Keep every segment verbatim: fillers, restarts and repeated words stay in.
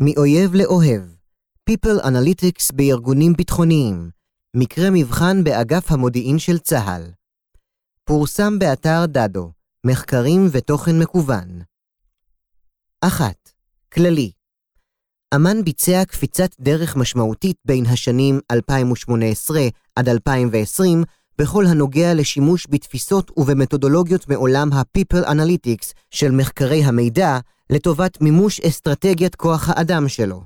מאויב לאוהב, People Analytics בארגונים ביטחוניים, מקרה מבחן באגף המודיעין של צה"ל. פורסם באתר דאדו, מחקרים ותוכן מקוון. אחת. כללי. אמן ביצע קפיצת דרך משמעותית בין השנים אלפיים ושמונה עשרה עד אלפיים ועשרים בכל הנוגע לשימוש בתפיסות ובמתודולוגיות מעולם ה-People Analytics של מחקרי המידע לטובת מימוש אסטרטגיית כוח האדם שלו.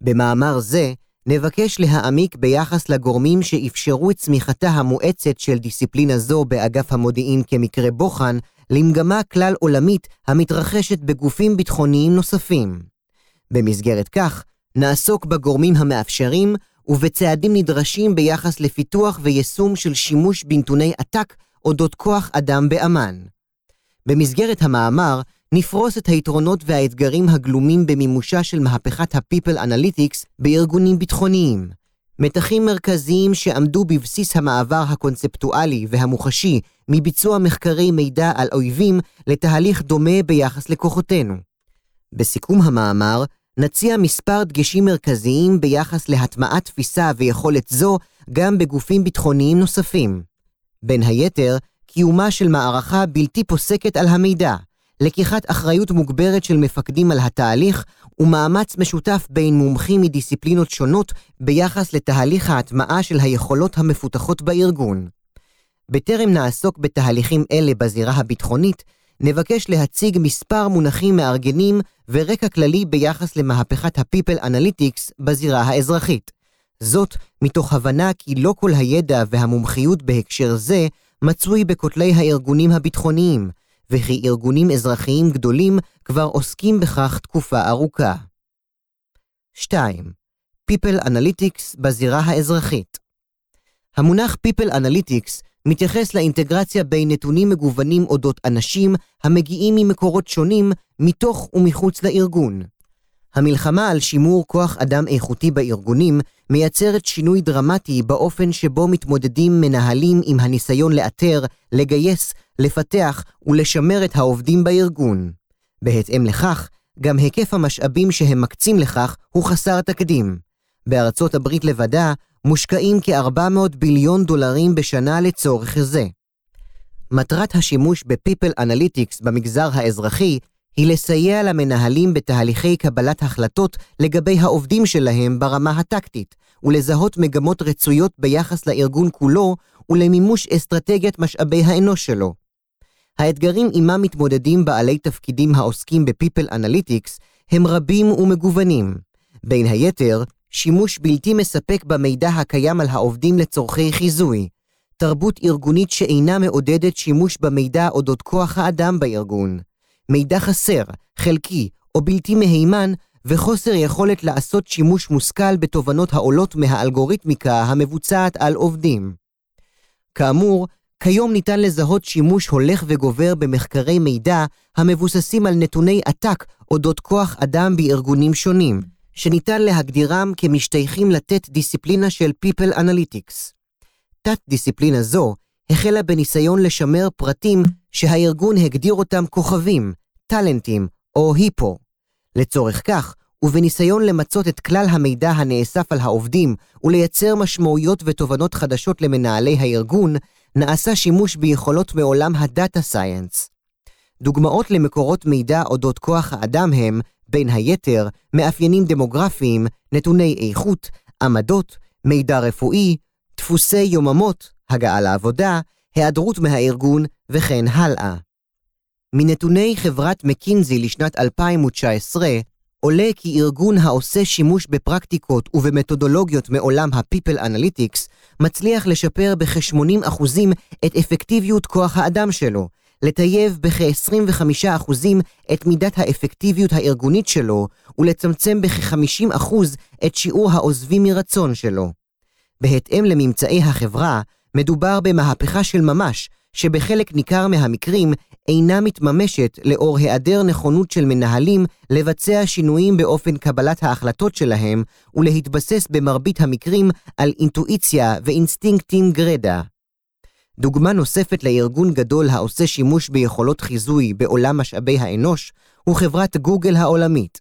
במאמר זה נבקש להעמיק ביחס לגורמים שאפשרו את צמיחתה המואצת של דיסציפלינה זו באגף המודיעין כמקרה בוחן למגמה כלל עולמית המתרחשת בגופים ביטחוניים נוספים. במסגרת כך, נעסוק בגורמים המאפשרים ובצעדים נדרשים ביחס לפיתוח ויישום של שימוש בנתוני עתק אודות כוח אדם באמן. במסגרת המאמר, נפרוס את היתרונות והאתגרים הגלומים במימושה של מהפכת ה-People Analytics בארגונים ביטחוניים, מתחים מרכזיים שעמדו בבסיס המעבר הקונספטואלי והמוחשי מביצוע מחקרי מידע על אויבים לתהליך דומה ביחס לכוחותינו. בסיכום המאמר, נציע מספר דגשים מרכזיים ביחס להטמעת תפיסה ויכולת זו גם בגופים ביטחוניים נוספים. בין היתר, קיומה של מערכה בלתי פוסקת על המידע, לקיחת אחריות מוגברת של מפקדים על התהליך ומאמץ משותף בין מומחים מדיסציפלינות שונות ביחס לתהליך ההטמעה של היכולות המפותחות בארגון. בטרם נעסוק בתהליכים אלה בזירה הביטחונית, נבקש להציג מספר מונחים מארגנים ורקע כללי ביחס למהפכת ה-People Analytics בזירה האזרחית. זאת מתוך הבנה כי לא כל הידע והמומחיות בהקשר זה מצוי בכותלי הארגונים הביטחוניים, וכי ארגונים אזרחיים גדולים כבר עוסקים בכך תקופה ארוכה. שתיים. People Analytics בזירה האזרחית. המונח People Analytics מתייחס לאינטגרציה בין נתונים מגוונים אודות אנשים המגיעים ממקורות שונים מתוך ומחוץ לארגון. המלחמה על שימור כוח אדם איכותי בארגונים מייצרת שינוי דרמטי באופן שבו מתמודדים מנהלים עם הניסיון לאתר, לגייס, לפתח ולשמר את העובדים בארגון. בהתאם לכך, גם היקף המשאבים שהם מקצים לכך הוא חסר תקדים. בארצות הברית לבדה, מושקעים כ-ארבע מאות ביליון דולרים בשנה לצורך זה. מטרת השימוש ב-People Analytics במגזר האזרחי היא לסייע למנהלים בתהליכי קבלת החלטות לגבי העובדים שלהם ברמה הטקטית, ולזהות מגמות רצויות ביחס לארגון כולו ולמימוש אסטרטגיית משאבי האנוש שלו. האתגרים עימם מתמודדים בעלי תפקידים העוסקים ב-People Analytics הם רבים ומגוונים. בין היתר, שימוש בלתי מספק במידע הקיים על העובדים לצורכי חיזוי, תרבות ארגונית שאינה מעודדת שימוש במידע אודות כוח האדם בארגון, מידע חסר, חלקי או בלתי מהימן וחוסר יכולת לעשות שימוש מושכל בתובנות העולות מהאלגוריתמיקה המבוצעת על עובדים. כאמור, כיום ניתן לזהות שימוש הולך וגובר במחקרי מידע המבוססים על נתוני עתק אודות כוח אדם בארגונים שונים, שניתן להגדירם כמשתייכים לתת דיסציפלינה של People Analytics. תת דיסציפלינה זו החלה בניסיון לשמר פרטים שהארגון הגדיר אותם כוכבים, טלנטים או היפו. לצורך כך, ובניסיון למצות את כלל המידע הנאסף על העובדים ולייצר משמעויות ותובנות חדשות למנהלי הארגון, נעשה שימוש ביכולות מעולם הדאטה סייאנס. דוגמאות למקורות מידע אודות כוח האדם הם, בין היתר, מאפיינים דמוגרפיים, נתוני איכות, עמדות, מידע רפואי, דפוסי יוממות, הגעה לעבודה, היעדרות מהארגון וכן הלאה. מנתוני חברת מקינזי לשנת אלפיים ותשע עשרה עולה כי ארגון העושה שימוש בפרקטיקות ובמתודולוגיות מעולם ה-People Analytics מצליח לשפר בכ-שמונים אחוז את אפקטיביות כוח האדם שלו, לטייב בכ-עשרים וחמישה אחוז את מידת האפקטיביות הארגונית שלו ולצמצם בכ-חמישים אחוז את שיעור העוזבים מרצון שלו. בהתאם לממצאי החברה, מדובר במהפכה של ממש, שבחלק ניכר מהמקרים אינה מתממשת לאור היעדר נכונות של מנהלים לבצע שינויים באופן קבלת ההחלטות שלהם ולהתבסס במרבית המקרים על אינטואיציה ואינסטינקטים גרידא. דוגמה נוספת לארגון גדול העושה שימוש ביכולות חיזוי בעולם משאבי האנוש הוא חברת גוגל העולמית.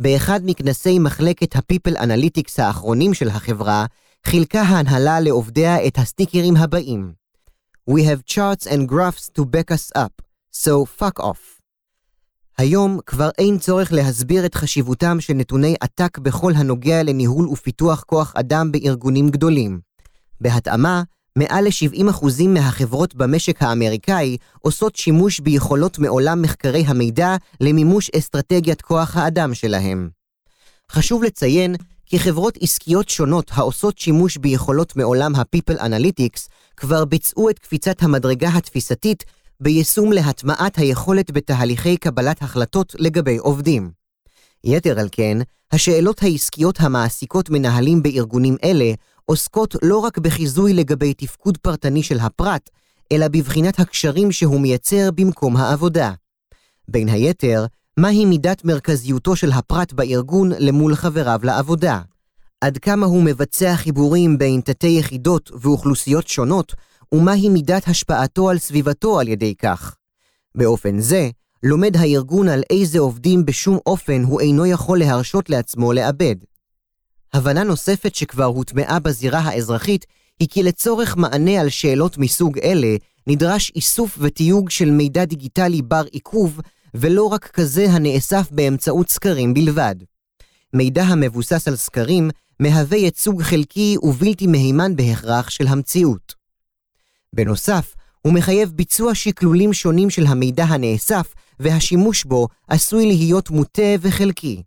באחד מכנסי מחלקת ה-People Analytics האחרונים של החברה, חילקה ההנהלה לעובדיה את הסטיקרים הבאים. We have charts and graphs to back us up, so fuck off. היום כבר אין צורך להסביר את חשיבותם של נתוני עתק בכל הנוגע לניהול ופיתוח כוח אדם בארגונים גדולים. בהתאמה, מעל ל-שבעים אחוז מהחברות במשק האמריקאי עושות שימוש ביכולות מעולם מחקרי המידע למימוש אסטרטגיית כוח האדם שלהם. חשוב לציין כי חברות עסקיות שונות העושות שימוש ביכולות מעולם ה-People Analytics כבר ביצעו את קפיצת המדרגה התפיסתית ביישום להטמעת היכולת בתהליכי קבלת החלטות לגבי עובדים. יתר על כן, השאלות העסקיות המעסיקות מנהלים בארגונים אלה עוסקות לא רק בחיזוי לגבי תפקוד פרטני של הפרט, אלא בבחינת הקשרים שהוא מייצר במקום העבודה. בין היתר, מהי מידת מרכזיותו של הפרט בארגון למול חבריו לעבודה? עד כמה הוא מבצע חיבורים בין תתי יחידות ואוכלוסיות שונות, ומהי מידת השפעתו על סביבתו על ידי כך? באופן זה, לומד הארגון על איזה עובדים בשום אופן הוא אינו יכול להרשות לעצמו לאבד. הבנה נוספת שכבר הוטמעה בזירה האזרחית היא כי לצורך מענה על שאלות מסוג אלה נדרש איסוף ותיוג של מידע דיגיטלי בר עיכוב, ולא רק כזה הנאסף באמצעות סקרים בלבד. מידע המבוסס על סקרים מהווה ייצוג חלקי ובלתי מהימן בהכרח של המציאות. בנוסף, הוא מחייב ביצוע שיקלולים שונים של המידע הנאסף, והשימוש בו עשוי להיות מוטה וחלקי.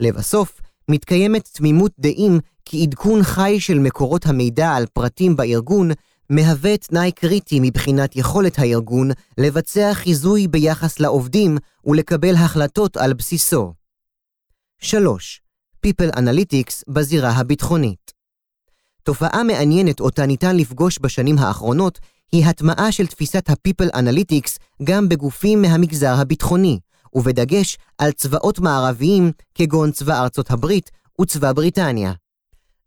לבסוף, מתקיימת תמימות דעים כי עדכון חי של מקורות המידע על פרטים בארגון מהווה תנאי קריטי מבחינת יכולת הארגון לבצע חיזוי ביחס לעובדים ולקבל החלטות על בסיסו. שלוש. People Analytics בזירה הביטחונית. תופעה מעניינת אותה ניתן לפגוש בשנים האחרונות היא הטמעה של תפיסת ה-People Analytics גם בגופים מהמגזר הביטחוני, ובדגש על צבאות מערביים כגון צבא ארצות הברית וצבא בריטניה.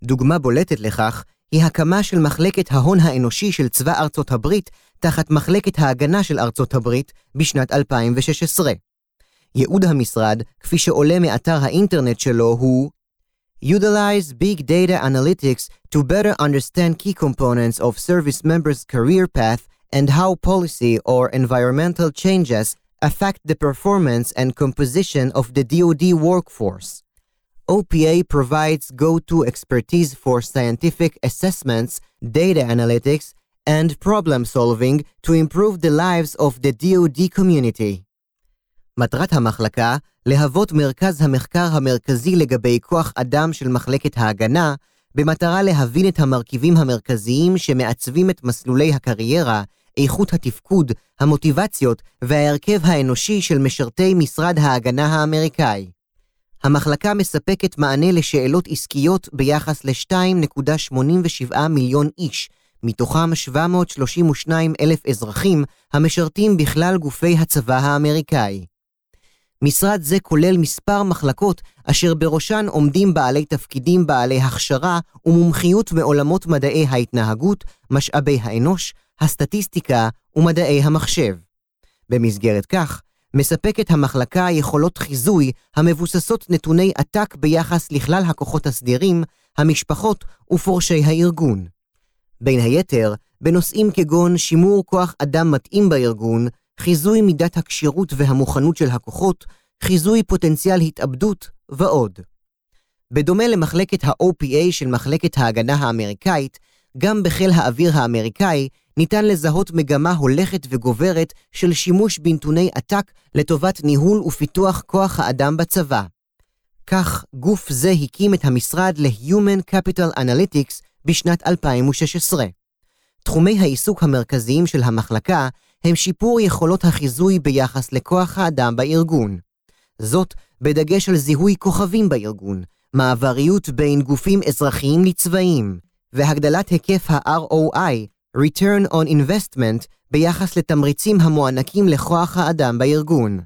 דוגמה בולטת לכך היא הקמה של מחלקת ההון האנושי של צבא ארצות הברית תחת מחלקת ההגנה של ארצות הברית בשנת אלפיים ושש עשרה. ייעוד המשרד, כפי שעולה מאתר האינטרנט שלו, הוא Utilize big data analytics to better understand key components of service members' career path and how policy or environmental changes affect the performance and composition of the D O D workforce. O P A provides go-to expertise for scientific assessments, data analytics, and problem solving to improve the lives of the D O D community. מטרת המחלקה להוות מרכז המחקר המרכזי לגבי כוח אדם של מחלקת ההגנה, במטרה להבין את המרכיבים המרכזיים שמעצבים את מסלולי הקריירה, איכות התפקוד, המוטיבציות וההרכב האנושי של משרתי משרד ההגנה האמריקאי. המחלקה מספקת מענה לשאלות עסקיות ביחס ל-שתיים נקודה שמונים ושבע מיליון איש, מתוכם שבע מאות שלושים ושניים אלף אזרחים המשרתים בכלל גופי הצבא האמריקאי. משרד זה כולל מספר מחלקות אשר בראשן עומדים בעלי תפקידים בעלי הכשרה ומומחיות מעולמות מדעי ההתנהגות, משאבי האנוש, הסטטיסטיקה ומדעי המחשב. במסגרת כך, מספקת המחלקה יכולות חיזוי המבוססות נתוני עתק ביחס לכלל הכוחות הסדירים, המשפחות ופורשי הארגון. בין היתר, בנושאים כגון שימור כוח אדם מתאים בארגון, חיזוי מידת הקשירות והמוכנות של הכוחות, חיזוי פוטנציאל התאבדות ועוד. בדומה למחלקת ה-O P A של מחלקת ההגנה האמריקאית, גם בחיל האוויר האמריקאי ניתן לזהות מגמה הולכת וגוברת של שימוש בנתוני עתק לטובת ניהול ופיתוח כוח האדם בצבא. כך גוף זה הקים את המשרד ל-Human Capital Analytics בשנת אלפיים ושש עשרה. תחומי העיסוק המרכזיים של המחלקה הם שיפור יכולות החיזוי ביחס לכוח האדם בארגון. זאת בדגש על זיהוי כוכבים בארגון, מעבריות בין גופים אזרחיים לצבאיים, והגדלת היקף ה-R O I, Return on Investment, ביחס לתמריצים המוענקים לכוח האדם בארגון.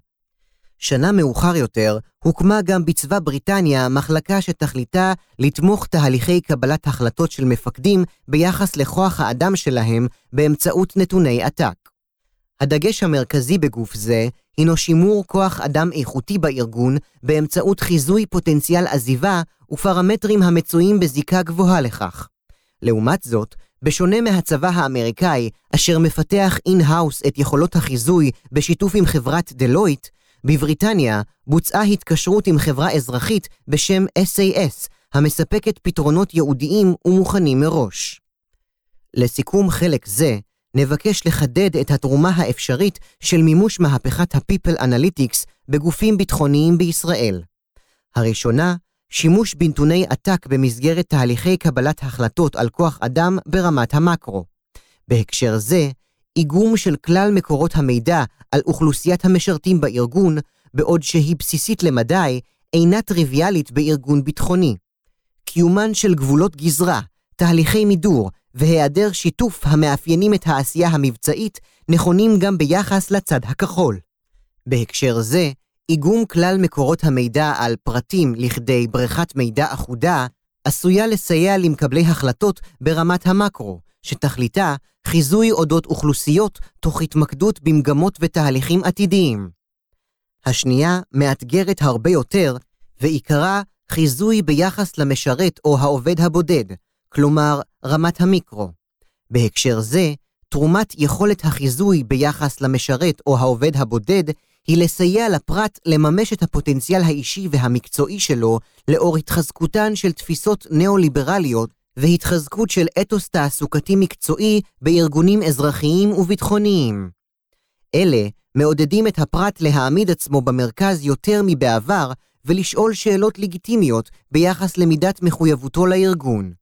שנה מאוחר יותר הוקמה גם בצבא בריטניה מחלקה שתכליתה לתמוך תהליכי קבלת החלטות של מפקדים ביחס לכוח האדם שלהם באמצעות נתוני עתק. הדגש המרכזי בגוף זה הינו שימור כוח אדם איכותי בארגון באמצעות חיזוי פוטנציאל עזיבה ופרמטרים המצויים בזיקה גבוהה לכך. לעומת זאת, בשונה מהצבא האמריקאי, אשר מפתח אין-האוס את יכולות החיזוי בשיתוף עם חברת דלויט, בבריטניה בוצעה התקשרות עם חברה אזרחית בשם S A S, המספקת פתרונות ייעודיים ומוכנים מראש. לסיכום חלק זה, נבקש לחדד את התרומה האפשרית של מימוש מהפכת ה-People Analytics בגופים ביטחוניים בישראל. הראשונה, שימוש בנתוני עתק במסגרת תהליכי קבלת החלטות על כוח אדם ברמת המקרו. בהקשר זה, איגום של כלל מקורות המידע על אוכלוסיית המשרתים בארגון, בעוד שהיא בסיסית למדי, אינה טריוויאלית בארגון ביטחוני. קיומן של גבולות גזרה, תהליכי מידור והיעדר שיתוף המאפיינים את העשייה המבצעית נכונים גם ביחס לצד הכחול. בהקשר זה, איגום כלל מקורות המידע על פרטים לכדי בריכת מידע אחודה עשויה לסייע למקבלי החלטות ברמת המקרו, שתכליתה חיזוי אודות אוכלוסיות תוך התמקדות במגמות ותהליכים עתידיים. השנייה מאתגרת הרבה יותר ועיקרה חיזוי ביחס למשרת או העובד הבודד, כלומר רמת המיקרו. בהקשר זה, תרומת יכולת החיזוי ביחס למשרת או העובד הבודד היא לסייע לפרט לממש את הפוטנציאל האישי והמקצועי שלו לאור התחזקותן של תפיסות נאו-ליברליות והתחזקות של אתוס תעסוקתי מקצועי בארגונים אזרחיים וביטחוניים. אלה מעודדים את הפרט להעמיד עצמו במרכז יותר מבעבר ולשאול שאלות לגיטימיות ביחס למידת מחויבותו לארגון.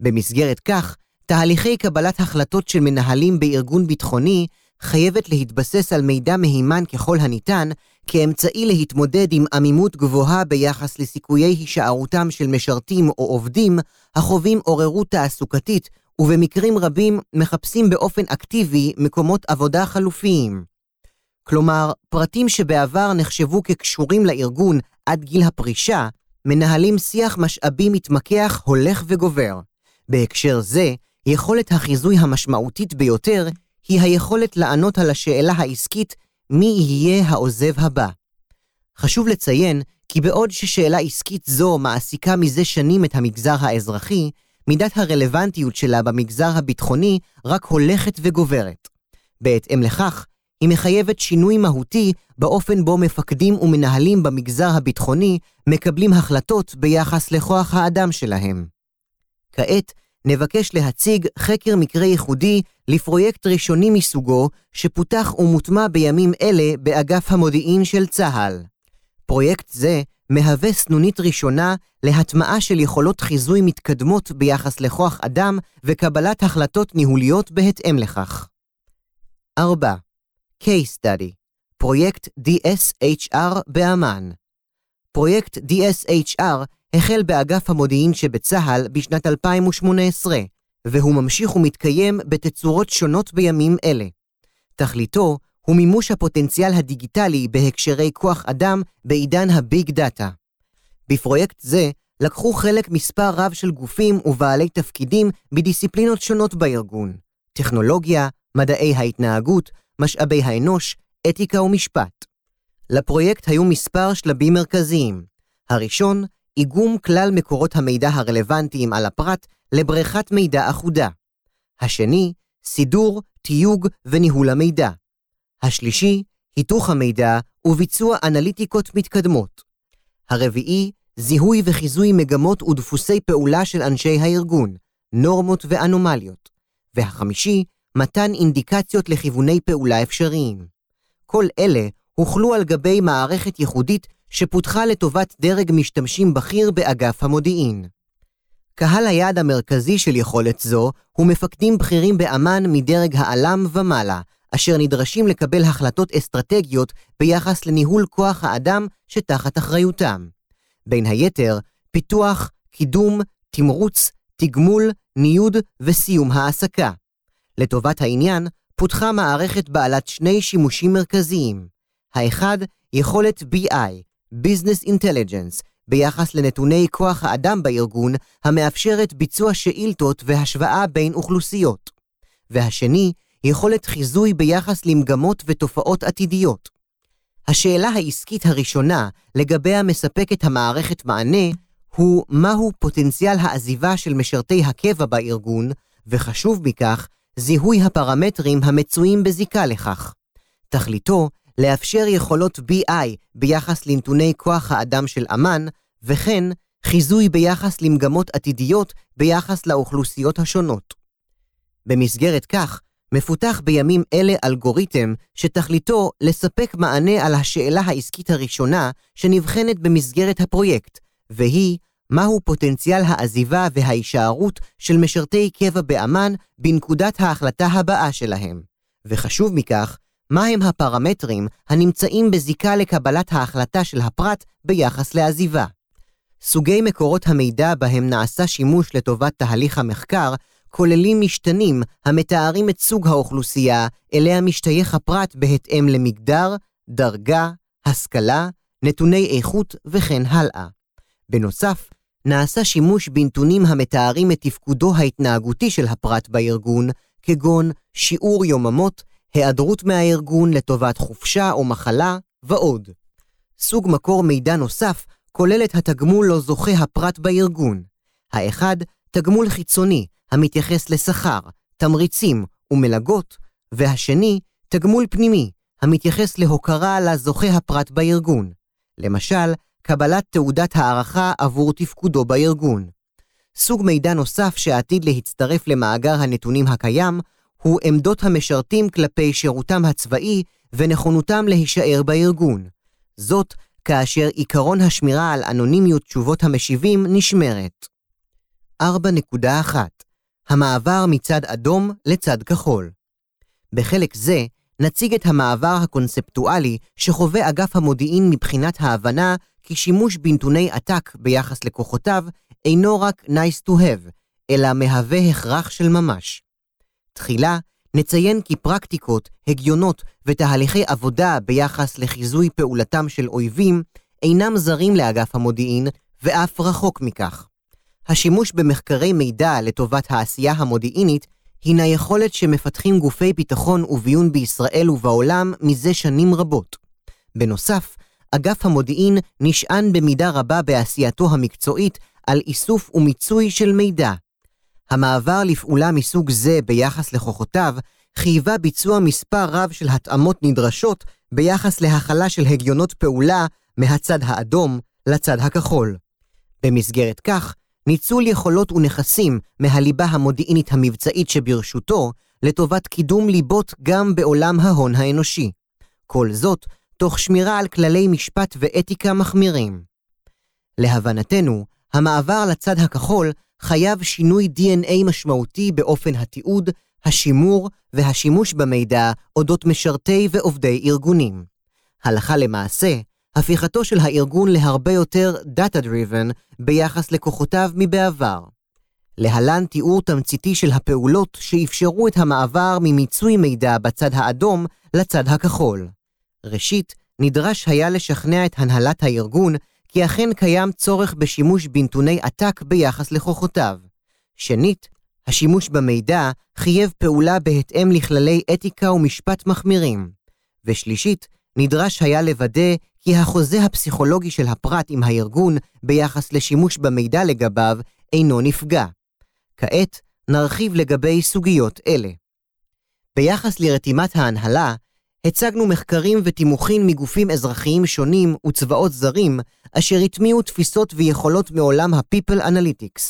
במסגרת כך, תהליכי קבלת החלטות של מנהלים בארגון ביטחוני חייבת להתבסס על מידע מהימן ככל הניתן, כאמצעי להתמודד עם עמימות גבוהה ביחס לסיכויי הישארותם של משרתים או עובדים, החווים עוררות תעסוקתית, ובמקרים רבים מחפשים באופן אקטיבי מקומות עבודה חלופיים. כלומר, פרטים שבעבר נחשבו כקשורים לארגון עד גיל הפרישה, מנהלים שיח משאבים מתמקח הולך וגובר. בהקשר זה, יכולת החיזוי המשמעותית ביותר היא היכולת לענות על השאלה העסקית מי יהיה העוזב הבא. חשוב לציין כי בעוד ששאלה עסקית זו מעסיקה מזה שנים את המגזר האזרחי, מידת הרלוונטיות שלה במגזר הביטחוני רק הולכת וגוברת. בהתאם לכך, היא מחייבת שינוי מהותי באופן בו מפקדים ומנהלים במגזר הביטחוני מקבלים החלטות ביחס לכוח האדם שלהם. כעת, נבקש להציג חקר מקרה ייחודי לפרויקט ראשוני מסוגו שפותח ומוטמע בימים אלה באגף המודיעין של צה"ל. פרויקט זה מהווה סנונית ראשונה להטמעה של יכולות חיזוי מתקדמות ביחס לכוח אדם וקבלת החלטות ניהוליות בהתאם לכך. ארבע. Case Study. פרויקט D S H R באמן. פרויקט D S H R החל באגף המודיעין שבצה"ל בשנת אלפיים ושמונה עשרה, והוא ממשיך ומתקיים בתצורות שונות בימים אלה. תכליתו הוא מימוש הפוטנציאל הדיגיטלי בהקשרי כוח אדם בעידן הביג דאטה. בפרויקט זה לקחו חלק מספר רב של גופים ובעלי תפקידים בדיסציפלינות שונות בארגון: טכנולוגיה, מדעי ההתנהגות, משאבי האנוש, אתיקה ומשפט. לפרויקט היו מספר שלבים מרכזיים. הראשון, איגום כלל מקורות המידע הרלוונטיים על הפרט לבריכת מידע אחודה. השני, סידור, תיוג וניהול המידע. השלישי, היתוך המידע וביצוע אנליטיקות מתקדמות. הרביעי, זיהוי וחיזוי מגמות ודפוסי פעולה של אנשי הארגון, נורמות ואנומליות. והחמישי, מתן אינדיקציות לכיווני פעולה אפשריים. כל אלה הוכלו על גבי מערכת ייחודית שפותחה לטובת דרג משתמשים בכיר באגף המודיעין. קהל היעד המרכזי של יכולת זו הוא מפקדים בכירים באמן מדרג העלם ומעלה, אשר נדרשים לקבל החלטות אסטרטגיות ביחס לניהול כוח האדם שתחת אחריותם. בין היתר, פיתוח, קידום, תמרוץ, תגמול, ניוד וסיום העסקה. לטובת העניין, פותחה מערכת בעלת שני שימושים מרכזיים. האחד, יכולת B I, Business Intelligence, ביחס לנתוני כוח האדם בארגון, המאפשרת ביצוע שאילתות והשוואה בין אוכלוסיות. והשני, יכולת חיזוי ביחס למגמות ותופעות עתידיות. השאלה העסקית הראשונה לגביה מספקת המערכת מענה הוא מהו פוטנציאל העזיבה של משרתי הקבע בארגון, וחשוב בכך זיהוי הפרמטרים המצויים בזיקה לכך. תכליתו לאפשר יכולות בי איי ביחס לנתוני כוח האדם של אמן, וכן חיזוי ביחס למגמות עתידיות ביחס לאוכלוסיות השונות. במסגרת כך, מפותח בימים אלה אלגוריתם שתכליתו לספק מענה על השאלה העסקית הראשונה שנבחנת במסגרת הפרויקט, והיא מהו פוטנציאל העזיבה וההישארות של משרתי קבע באמן בנקודת ההחלטה הבאה שלהם. וחשוב מכך, מהם הפרמטרים הנמצאים בזיקה לקבלת ההחלטה של הפרט ביחס לעזיבה. סוגי מקורות המידע בהם נעשה שימוש לטובת תהליך המחקר כוללים משתנים המתארים את סוג האוכלוסייה אליה משתייך הפרט בהתאם למגדר, דרגה, השכלה, נתוני איכות וכן הלאה. בנוסף, נעשה שימוש בנתונים המתארים את תפקודו ההתנהגותי של הפרט בארגון, כגון שיעור יוממות, היעדרות מהארגון לטובת חופשה או מחלה ועוד. סוג מקור מידע נוסף כולל את התגמול לו זוכה הפרט בארגון. האחד, תגמול חיצוני המתייחס לשכר, תמריצים ומלגות, והשני, תגמול פנימי המתייחס להוקרה לזוכה הפרט בארגון. למשל, קבלת תעודת הערכה עבור תפקודו בארגון. סוג מידע נוסף שעתיד להצטרף למאגר הנתונים הקיים הוא עמדות המשרתים כלפי שירותם הצבאי ונכונותם להישאר בארגון. זאת כאשר עיקרון השמירה על אנונימיות תשובות המשיבים נשמרת. ארבע נקודה אחת המעבר מצד אדום לצד כחול. בחלק זה נציג את המעבר הקונספטואלי שחווה אגף המודיעין מבחינת ההבנה כי שימוש בנתוני עתק ביחס לקוחותיו אינו רק nice to have, אלא מהווה הכרח של ממש. תחילה, נציין כי פרקטיקות, הגיונות ותהליכי עבודה ביחס לחיזוי פעולתם של אויבים אינם זרים לאגף המודיעין ואף רחוק מכך. השימוש במחקרי מידע לטובת העשייה המודיעינית הינה יכולת שמפתחים גופי ביטחון וביון בישראל ובעולם מזה שנים רבות. בנוסף, אגף המודיעין נשען במידה רבה בעשייתו המקצועית על איסוף ומיצוי של מידע. המעבר לפעולה מסוג זה ביחס לכוחותיו חייבה ביצוע מספר רב של התאמות נדרשות ביחס להחלה של הגיונות פעולה מהצד האדום לצד הכחול. במסגרת כך, ניצול יכולות ונכסים מהליבה המודיעינית המבצעית שברשותו לטובת קידום ליבות גם בעולם ההון האנושי. כל זאת תוך שמירה על כללי משפט ואתיקה מחמירים. להבנתנו, המעבר לצד הכחול חייב שינוי די אן איי משמעותי באופן התיעוד, השימור והשימוש במידע אודות משרתי ועובדי ארגונים. הלכה למעשה, הפיכתו של הארגון להרבה יותר data-driven ביחס לקוחותיו מבעבר. להלן תיאור תמציתי של הפעולות שאפשרו את המעבר ממיצוי מידע בצד האדום לצד הכחול. ראשית, נדרש היה לשכנע את הנהלת הארגון כי אכן קיים צורך בשימוש בנתוני עתק ביחס לכוחותיו. שנית, השימוש במידע חייב פעולה בהתאם לכללי אתיקה ומשפט מחמירים. ושלישית, נדרש היה לוודא כי החוזה הפסיכולוגי של הפרט עם הארגון ביחס לשימוש במידע לגביו אינו נפגע. כעת, נרחיב לגבי סוגיות אלה. ביחס לרתימת ההנהלה, הצגנו מחקרים ותימוכים מגופים אזרחיים שונים וצבאות זרים, אשר התמיעו תפיסות ויכולות מעולם ה-People Analytics.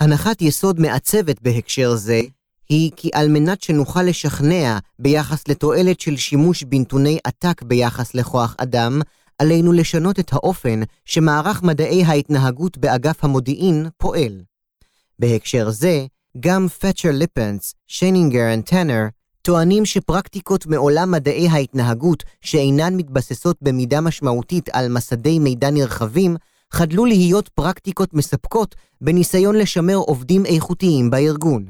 הנחת יסוד מעצבת בהקשר זה היא כי על מנת שנוכל לשכנע ביחס לתועלת של שימוש בנתוני עתק ביחס לכוח אדם, עלינו לשנות את האופן שמערך מדעי ההתנהגות באגף המודיעין פועל. בהקשר זה, גם פצ'ר ליפנס, שיינינגר וטנר, טוענים שפרקטיקות מעולם מדעי ההתנהגות שאינן מתבססות במידה משמעותית על מסדי מידע נרחבים, חדלו להיות פרקטיקות מספקות בניסיון לשמר עובדים איכותיים בארגון.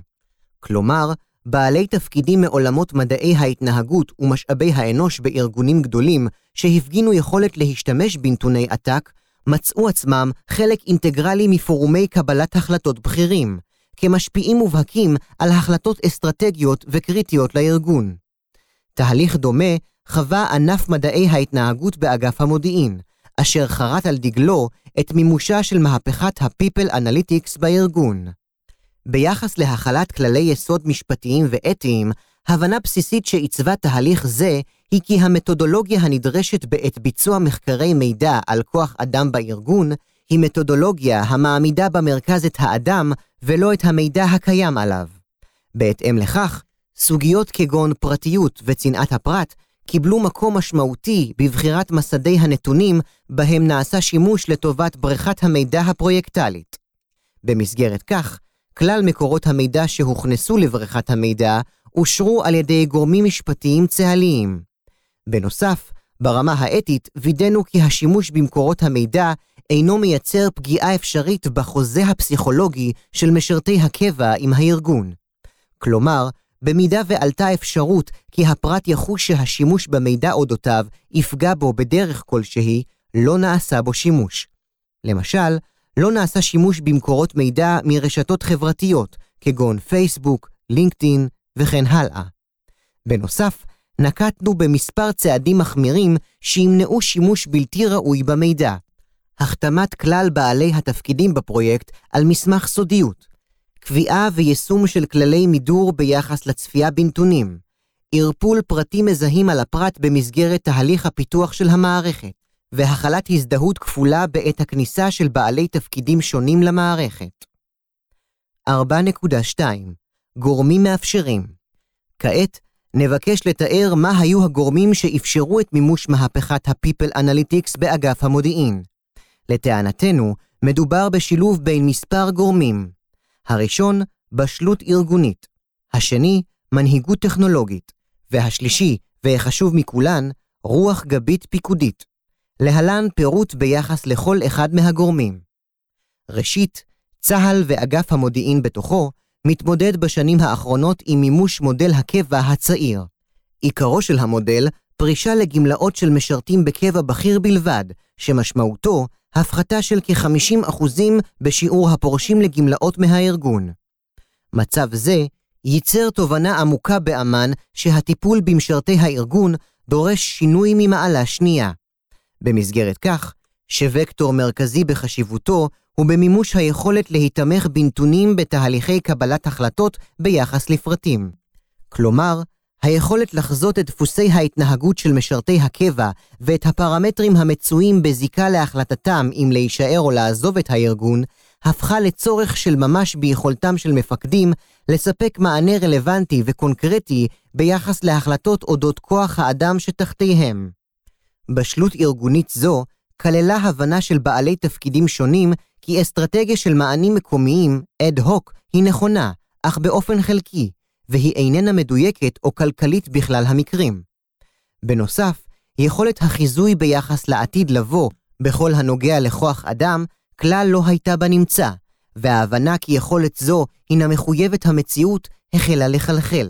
כלומר, בעלי תפקידים מעולמות מדעי ההתנהגות ומשאבי האנוש בארגונים גדולים שהפגינו יכולת להשתמש בנתוני עתק, מצאו עצמם חלק אינטגרלי מפורומי קבלת החלטות בכירים, כמשפיעים מובהקים על החלטות אסטרטגיות וקריטיות לארגון. תהליך דומה חווה ענף מדעי ההתנהגות באגף המודיעין, אשר חרט על דגלו את מימושה של מהפכת ה-People Analytics בארגון. ביחס להחלת כללי יסוד משפטיים ואתיים, הבנה בסיסית שעיצבה תהליך זה היא כי המתודולוגיה הנדרשת בעת ביצוע מחקרי מידע על כוח אדם בארגון היא מתודולוגיה המעמידה במרכז את האדם ולא את המידע הקיים עליו. בהתאם לכך, סוגיות כגון פרטיות וצנעת הפרט קיבלו מקום משמעותי בבחירת מסדי הנתונים בהם נעשה שימוש לטובת בריכת המידע הפרויקטלית. במסגרת כך, כלל מקורות המידע שהוכנסו לבריכת המידע אושרו על ידי גורמים משפטיים צהליים. בנוסף, ברמה האתית וידנו כי השימוש במקורות המידע אינו מייצר פגיעה אפשרית בחוזה הפסיכולוגי של משרתי הקבע עם הארגון. כלומר, במידה ועלתה אפשרות כי הפרט יחוש שהשימוש במידע אודותיו יפגע בו בדרך כלשהי, לא נעשה בו שימוש. למשל, לא נעשה שימוש במקורות מידע מרשתות חברתיות, כגון פייסבוק, לינקדאין וכן הלאה. בנוסף, נקטנו במספר צעדים מחמירים שימנעו שימוש בלתי ראוי במידע. החתמת כלל בעלי התפקידים בפרויקט על מסמך סודיות, קביעה ויישום של כללי מידור ביחס לצפייה בנתונים, ערפול פרטים מזהים על הפרט במסגרת תהליך הפיתוח של המערכת, והחלת הזדהות כפולה בעת הכניסה של בעלי תפקידים שונים למערכת. ארבע נקודה שתיים גורמים מאפשרים. כעת נבקש לתאר מה היו הגורמים שאפשרו את מימוש מהפכת ה-People Analytics באגף המודיעין. לטענתנו, מדובר בשילוב בין מספר גורמים. הראשון, בשלות ארגונית. השני, מנהיגות טכנולוגית. והשלישי, והחשוב מכולן, רוח גבית פיקודית. להלן פירוט ביחס לכל אחד מהגורמים. ראשית, צה"ל ואגף המודיעין בתוכו מתמודד בשנים האחרונות עם מימוש מודל הקבע הצעיר. עיקרו של המודל, פרישה לגמלאות של משרתים בקבע בכיר בלבד, שמשמעותו הפחתה של כ-חמישים אחוז בשיעור הפורשים לגמלאות מהארגון. מצב זה ייצר תובנה עמוקה באמן שהטיפול במשרתי הארגון דורש שינוי ממעלה שנייה. במסגרת כך, שווקטור מרכזי בחשיבותו הוא במימוש היכולת להתמך בנתונים בתהליכי קבלת החלטות ביחס לפרטים. כלומר, היכולת לחזות את דפוסי ההתנהגות של משרתי הקבע ואת הפרמטרים המצויים בזיקה להחלטתם אם להישאר או לעזוב את הארגון, הפכה לצורך של ממש ביכולתם של מפקדים לספק מענה רלוונטי וקונקרטי ביחס להחלטות אודות כוח האדם שתחתיהם. בשלות ארגונית זו כללה הבנה של בעלי תפקידים שונים כי אסטרטגיה של מענים מקומיים, אד-הוק, היא נכונה, אך באופן חלקי. והיא איננה מדויקת או כלכלית בכלל המקרים. בנוסף, יכולת החיזוי ביחס לעתיד לבוא, בכל הנוגע לכוח אדם, כלל לא הייתה בנמצא, וההבנה כי יכולת זו הינה מחויבת המציאות החלה לחלחל.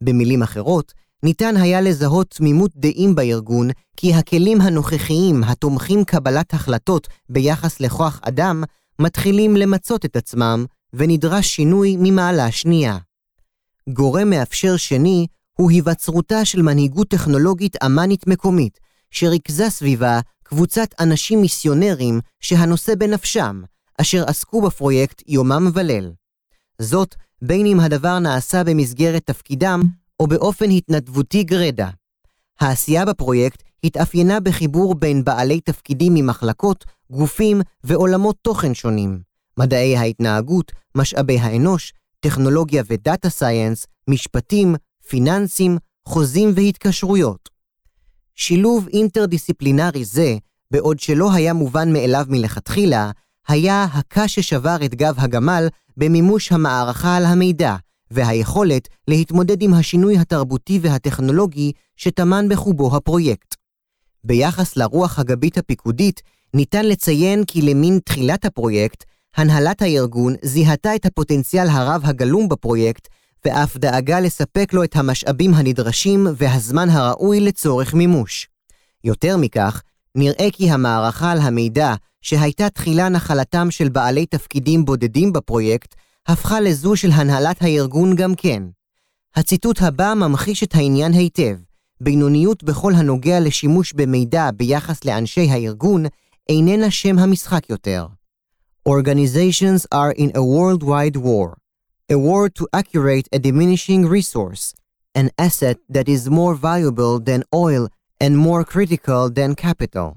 במילים אחרות, ניתן היה לזהות תמימות דעים בארגון, כי הכלים הנוכחיים התומכים קבלת החלטות ביחס לכוח אדם, מתחילים למצות את עצמם, ונדרש שינוי ממעלה שנייה. גורם מאפשר שני הוא היווצרותה של מנהיגות טכנולוגית אמנית מקומית, שריכזה סביבה קבוצת אנשים מיסיונרים שהנושא בנפשם, אשר עסקו בפרויקט יומם וליל. זאת בין אם הדבר נעשה במסגרת תפקידם או באופן התנדבותי גרדה. העשייה בפרויקט התאפיינה בחיבור בין בעלי תפקידים ממחלקות, גופים ועולמות תוכן שונים, מדעי ההתנהגות, משאבי האנוש, טכנולוגיה ודאטה סייאנס, משפטים, פיננסים, חוזים והתקשרויות. שילוב אינטרדיסציפלינרי זה, בעוד שלא היה מובן מאליו מלכתחילה, היה הקש ששבר את גב הגמל במימוש המערכה על המידע, והיכולת להתמודד עם השינוי התרבותי והטכנולוגי שטמן בחובו הפרויקט. ביחס לרוח הגבית הפיקודית, ניתן לציין כי למין תחילת הפרויקט, הנהלת הארגון זיהתה את הפוטנציאל הרב הגלום בפרויקט, ואף דאגה לספק לו את המשאבים הנדרשים והזמן הראוי לצורך מימוש. יותר מכך, נראה כי המערכה על המידע, שהייתה תחילה נחלתם של בעלי תפקידים בודדים בפרויקט, הפכה לזו של הנהלת הארגון גם כן. הציטוט הבא ממחיש את העניין היטב, בינוניות בכל הנוגע לשימוש במידע ביחס לאנשי הארגון איננה שם המשחק יותר. Organizations are in a worldwide war, a war to accurate a diminishing resource, an asset that is more valuable than oil and more critical than capital.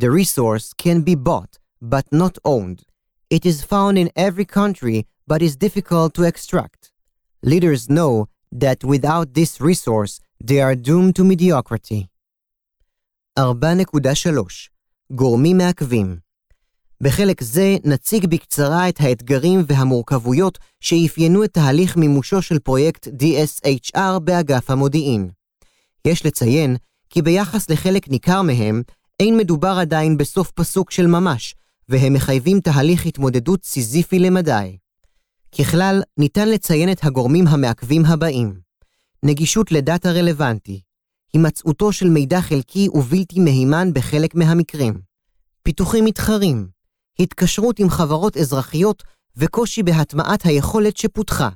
The resource can be bought, but not owned. It is found in every country, but is difficult to extract. Leaders know that without this resource, they are doomed to mediocrity. ארבע נקודה שלוש גורמים מעכבים. בחלק זה נציג בקצרה את האתגרים והמורכבויות שאפיינו את תהליך מימושו של פרויקט די אס אייץ' אר באגף המודיעין. יש לציין כי ביחס לחלק ניכר מהם, אין מדובר עדיין בסוף פסוק של ממש, והם מחייבים תהליך התמודדות סיזיפי למדי. ככלל, ניתן לציין את הגורמים המעכבים הבאים: נגישות לדאטה רלוונטי, הימצאותו של מידע חלקי ובלתי מהימן בחלק מהמקרים, פיתוחים מתחרים, התקשרות עם חברות אזרחיות וקושי בהטמעת היכולת שפותחה.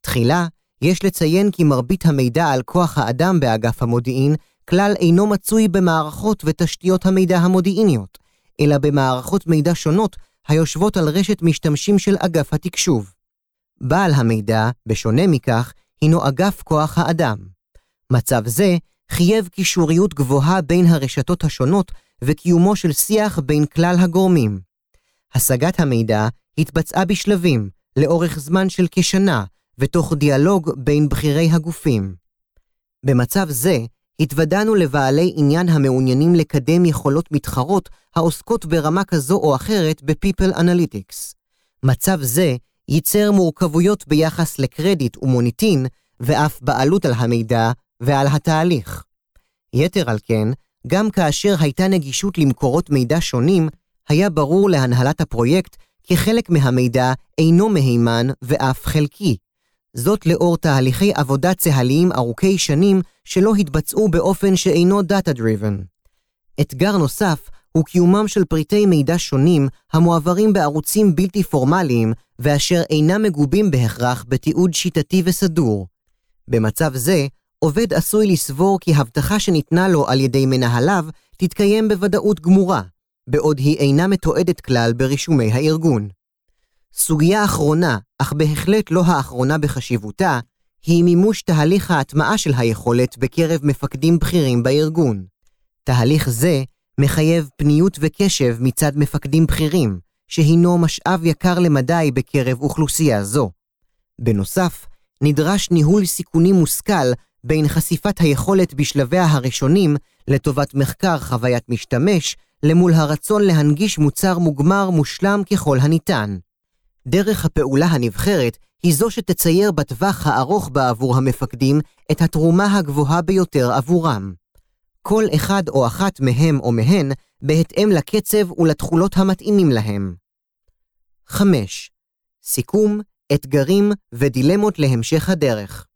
תחילה, יש לציין כי מרבית המידע על כוח האדם באגף המודיעין כלל אינו מצוי במערכות ותשתיות המידע המודיעיניות, אלא במערכות מידע שונות היושבות על רשת משתמשים של אגף התקשוב. בעל המידע, בשונה מכך, הינו אגף כוח האדם. מצב זה חייב קישוריות גבוהה בין הרשתות השונות וקיומו של שיח בין כלל הגורמים. השגת המידע התבצעה בשלבים, לאורך זמן של כשנה, ותוך דיאלוג בין בחירי הגופים. במצב זה, התוודענו לבעלי עניין המעוניינים לקדם יכולות מתחרות העוסקות ברמה כזו או אחרת ב-People Analytics. מצב זה ייצר מורכבויות ביחס לקרדיט ומוניטין, ואף בעלות על המידע ועל התהליך. יתר על כן, גם כאשר הייתה נגישות למקורות מידע שונים, היה ברור להנהלת הפרויקט כי חלק מהמידע אינו מהימן ואף חלקי. זאת לאור תהליכי עבודה צהליים ארוכי שנים שלא התבצעו באופן שאינו data-driven. אתגר נוסף הוא קיומם של פריטי מידע שונים המועברים בערוצים בלתי פורמליים ואשר אינם מגובים בהכרח בתיעוד שיטתי וסדור. במצב זה, עובד עשוי לסבור כי הבטחה שניתנה לו על ידי מנהליו תתקיים בוודאות גמורה, בעוד היא אינה מתועדת כלל ברישומי הארגון. סוגיה אחרונה, אך בהחלט לא האחרונה בחשיבותה, היא מימוש תהליך ההטמעה של היכולת בקרב מפקדים בכירים בארגון. תהליך זה מחייב פניות וקשב מצד מפקדים בכירים, שהינו משאב יקר למדי בקרב אוכלוסייה זו. בנוסף, נדרש ניהול סיכונים מושכל בין חשיפת היכולת בשלביה הראשונים לטובת מחקר חוויית משתמש, למול הרצון להנגיש מוצר מוגמר מושלם ככל הניתן. דרך הפעולה הנבחרת היא זו שתצייר בטווח הארוך בעבור המפקדים את התרומה הגבוהה ביותר עבורם. כל אחד או אחת מהם או מהן בהתאם לקצב ולתחולות המתאימים להם. חמש. סיכום, אתגרים ודילמות להמשך הדרך.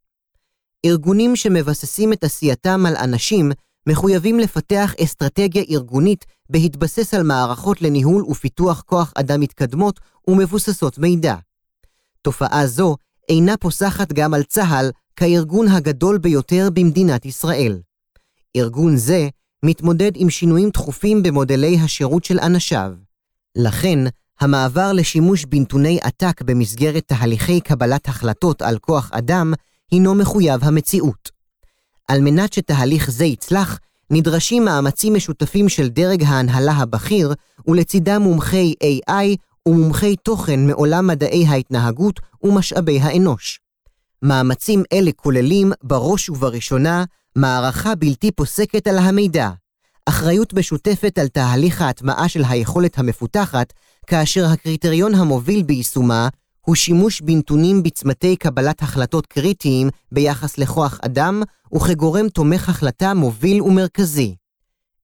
ארגונים שמבססים את עשייתם על אנשים מחויבים לפתח אסטרטגיה ארגונית בהתבסס על מערכות לניהול ופיתוח כוח אדם מתקדמות ומבוססות מידע. תופעה זו אינה פוסחת גם על צה"ל כארגון הגדול ביותר במדינת ישראל. ארגון זה מתמודד עם שינויים תכופים במודלי השירות של אנשיו. לכן, המעבר לשימוש בנתוני עתק במסגרת תהליכי קבלת החלטות על כוח אדם הינו מחויב המציאות. על מנת שתהליך זה יצלח, נדרשים מאמצים משותפים של דרג ההנהלה הבכיר ולצידם מומחי איי איי ומומחי תוכן מעולם מדעי ההתנהגות ומשאבי האנוש. מאמצים אלה כוללים בראש ובראשונה מערכה בלתי פוסקת על המידע, אחריות משותפת על תהליך ההטמעה של היכולת המפותחת, כאשר הקריטריון המוביל ביישומה הוא שימוש בנתונים בצמתי קבלת החלטות קריטיים ביחס לכוח אדם וכגורם תומך החלטה מוביל ומרכזי.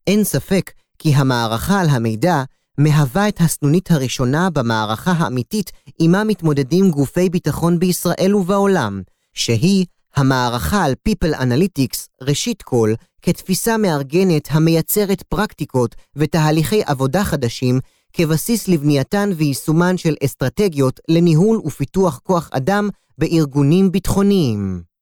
אין ספק כי המערכה על המידע מהווה את הסנונית הראשונה במערכה האמיתית עימה מתמודדים גופי ביטחון בישראל ובעולם, שהיא המערכה על People Analytics ראשית כל כתפיסה מארגנת המייצרת פרקטיקות ותהליכי עבודה חדשים כבסיס לבנייתן ויישומן של אסטרטגיות לניהול ופיתוח כוח אדם בארגונים ביטחוניים.